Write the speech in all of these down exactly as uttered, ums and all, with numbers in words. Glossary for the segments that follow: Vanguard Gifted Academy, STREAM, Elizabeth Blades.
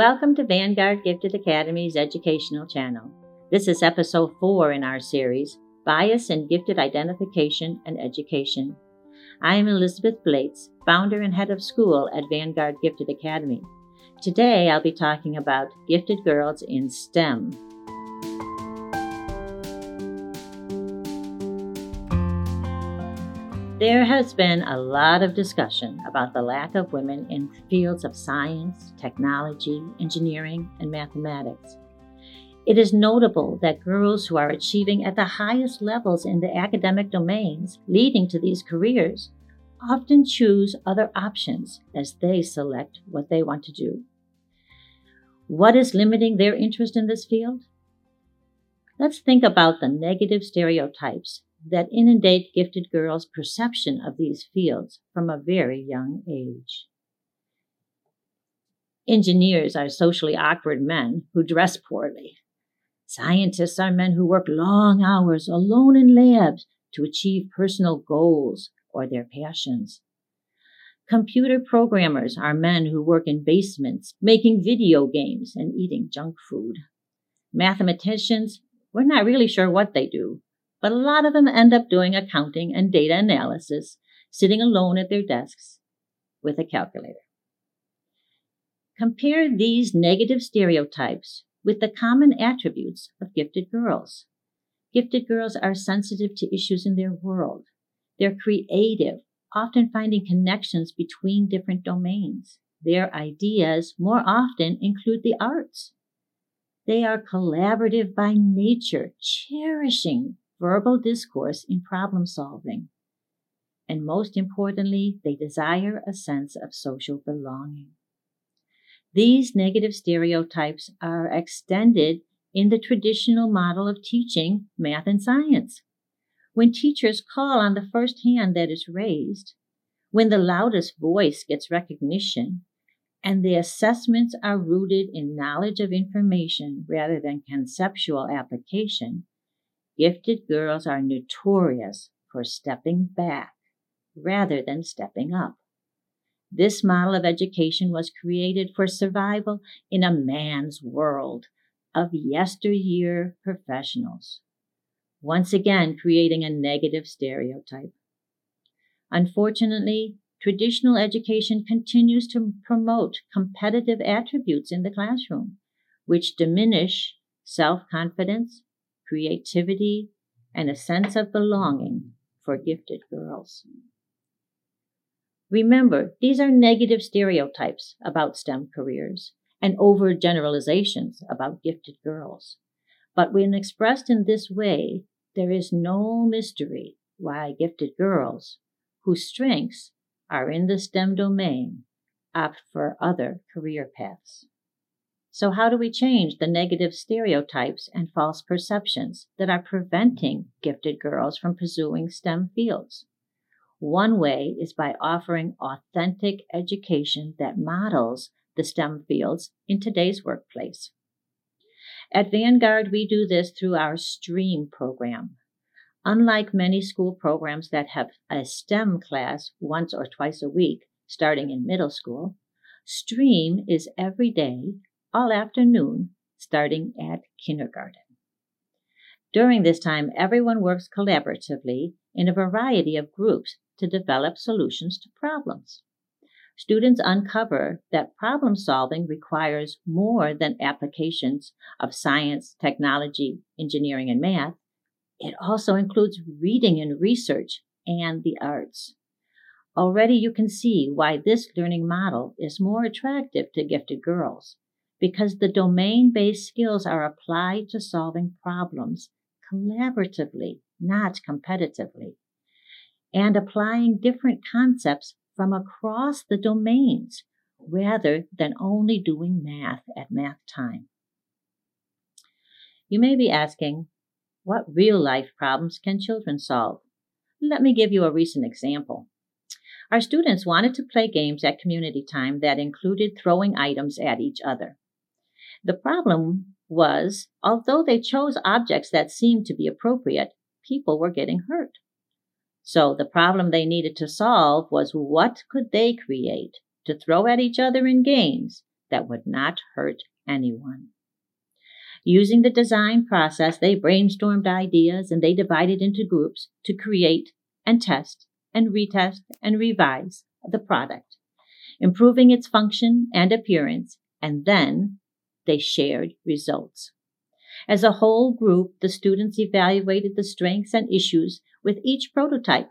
Welcome to Vanguard Gifted Academy's educational channel. This is episode four in our series, Bias and Gifted Identification and Education. I am Elizabeth Blades, founder and head of school at Vanguard Gifted Academy. Today, I'll be talking about gifted girls in STEM. There has been a lot of discussion about the lack of women in fields of science, technology, engineering, and mathematics. It is notable that girls who are achieving at the highest levels in the academic domains leading to these careers often choose other options as they select what they want to do. What is limiting their interest in this field? Let's think about the negative stereotypes that inundate gifted girls' perception of these fields from a very young age. Engineers are socially awkward men who dress poorly. Scientists are men who work long hours alone in labs to achieve personal goals or their passions. Computer programmers are men who work in basements, making video games and eating junk food. Mathematicians, we're not really sure what they do, but a lot of them end up doing accounting and data analysis, sitting alone at their desks with a calculator. Compare these negative stereotypes with the common attributes of gifted girls. Gifted girls are sensitive to issues in their world. They're creative, often finding connections between different domains. Their ideas more often include the arts. They are collaborative by nature, cherishing verbal discourse in problem solving. And most importantly, they desire a sense of social belonging. These negative stereotypes are extended in the traditional model of teaching math and science. When teachers call on the first hand that is raised, when the loudest voice gets recognition, and the assessments are rooted in knowledge of information rather than conceptual application, gifted girls are notorious for stepping back rather than stepping up. This model of education was created for survival in a man's world of yesteryear professionals, once again creating a negative stereotype. Unfortunately, traditional education continues to promote competitive attributes in the classroom, which diminish self-confidence, creativity, and a sense of belonging for gifted girls. Remember, these are negative stereotypes about STEM careers and overgeneralizations about gifted girls. But when expressed in this way, there is no mystery why gifted girls, whose strengths are in the STEM domain, opt for other career paths. So how do we change the negative stereotypes and false perceptions that are preventing gifted girls from pursuing STEM fields? One way is by offering authentic education that models the STEM fields in today's workplace. At Vanguard, we do this through our STREAM program. Unlike many school programs that have a STEM class once or twice a week, starting in middle school, STREAM is every day, all afternoon, starting at kindergarten. During this time, everyone works collaboratively in a variety of groups to develop solutions to problems. Students uncover that problem solving requires more than applications of science, technology, engineering, and math. It also includes reading and research and the arts. Already you can see why this learning model is more attractive to gifted girls, because the domain-based skills are applied to solving problems collaboratively, not competitively, and applying different concepts from across the domains rather than only doing math at math time. You may be asking, what real-life problems can children solve? Let me give you a recent example. Our students wanted to play games at community time that included throwing items at each other. The problem was, although they chose objects that seemed to be appropriate, people were getting hurt. So the problem they needed to solve was what could they create to throw at each other in games that would not hurt anyone. Using the design process, they brainstormed ideas and they divided into groups to create and test and retest and revise the product, improving its function and appearance, and then they shared results. As a whole group, the students evaluated the strengths and issues with each prototype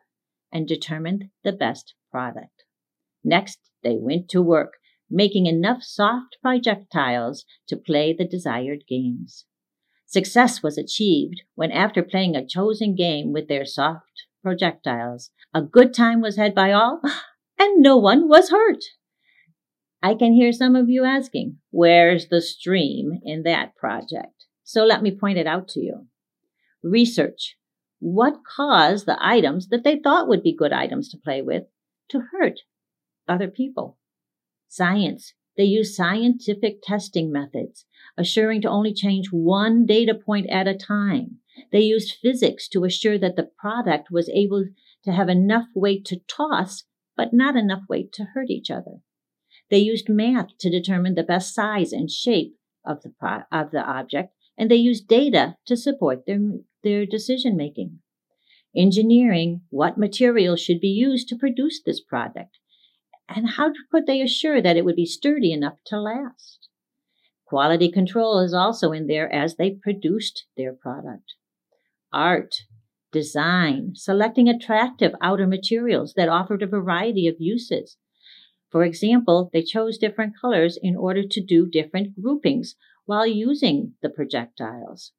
and determined the best product. Next, they went to work, making enough soft projectiles to play the desired games. Success was achieved when, after playing a chosen game with their soft projectiles, a good time was had by all and no one was hurt. I can hear some of you asking, where's the stream in that project? So let me point it out to you. Research. What caused the items that they thought would be good items to play with to hurt other people? Science. They used scientific testing methods, assuring to only change one data point at a time. They used physics to assure that the product was able to have enough weight to toss, but not enough weight to hurt each other. They used math to determine the best size and shape of the pro- of the object, and they used data to support their their decision-making. Engineering, what materials should be used to produce this product, and how could they assure that it would be sturdy enough to last? Quality control is also in there as they produced their product. Art, design, selecting attractive outer materials that offered a variety of uses. For example, they chose different colors in order to do different groupings while using the projectiles.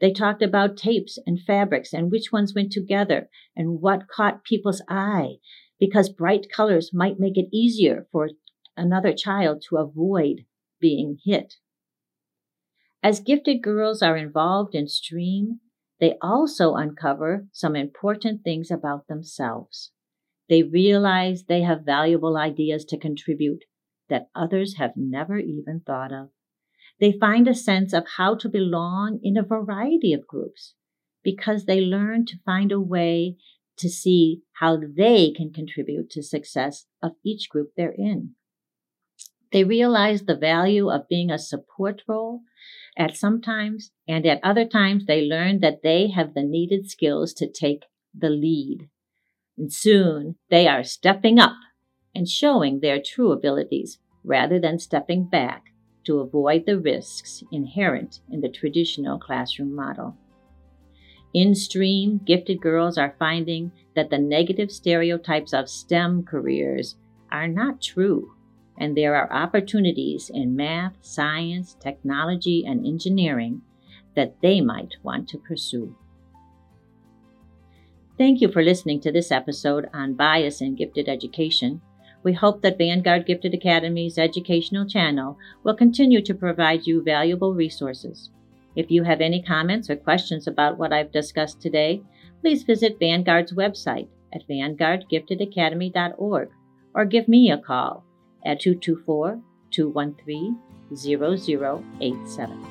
They talked about tapes and fabrics and which ones went together and what caught people's eye, because bright colors might make it easier for another child to avoid being hit. As gifted girls are involved in STREAM, they also uncover some important things about themselves. They realize they have valuable ideas to contribute that others have never even thought of. They find a sense of how to belong in a variety of groups because they learn to find a way to see how they can contribute to success of each group they're in. They realize the value of being a support role at some times, and at other times they learn that they have the needed skills to take the lead. And soon they are stepping up and showing their true abilities rather than stepping back to avoid the risks inherent in the traditional classroom model. In STREAM, gifted girls are finding that the negative stereotypes of STEM careers are not true, and there are opportunities in math, science, technology, and engineering that they might want to pursue. Thank you for listening to this episode on bias in gifted education. We hope that Vanguard Gifted Academy's educational channel will continue to provide you valuable resources. If you have any comments or questions about what I've discussed today, please visit Vanguard's website at vanguard gifted academy dot org or give me a call at two two four, two one three, zero zero eight seven.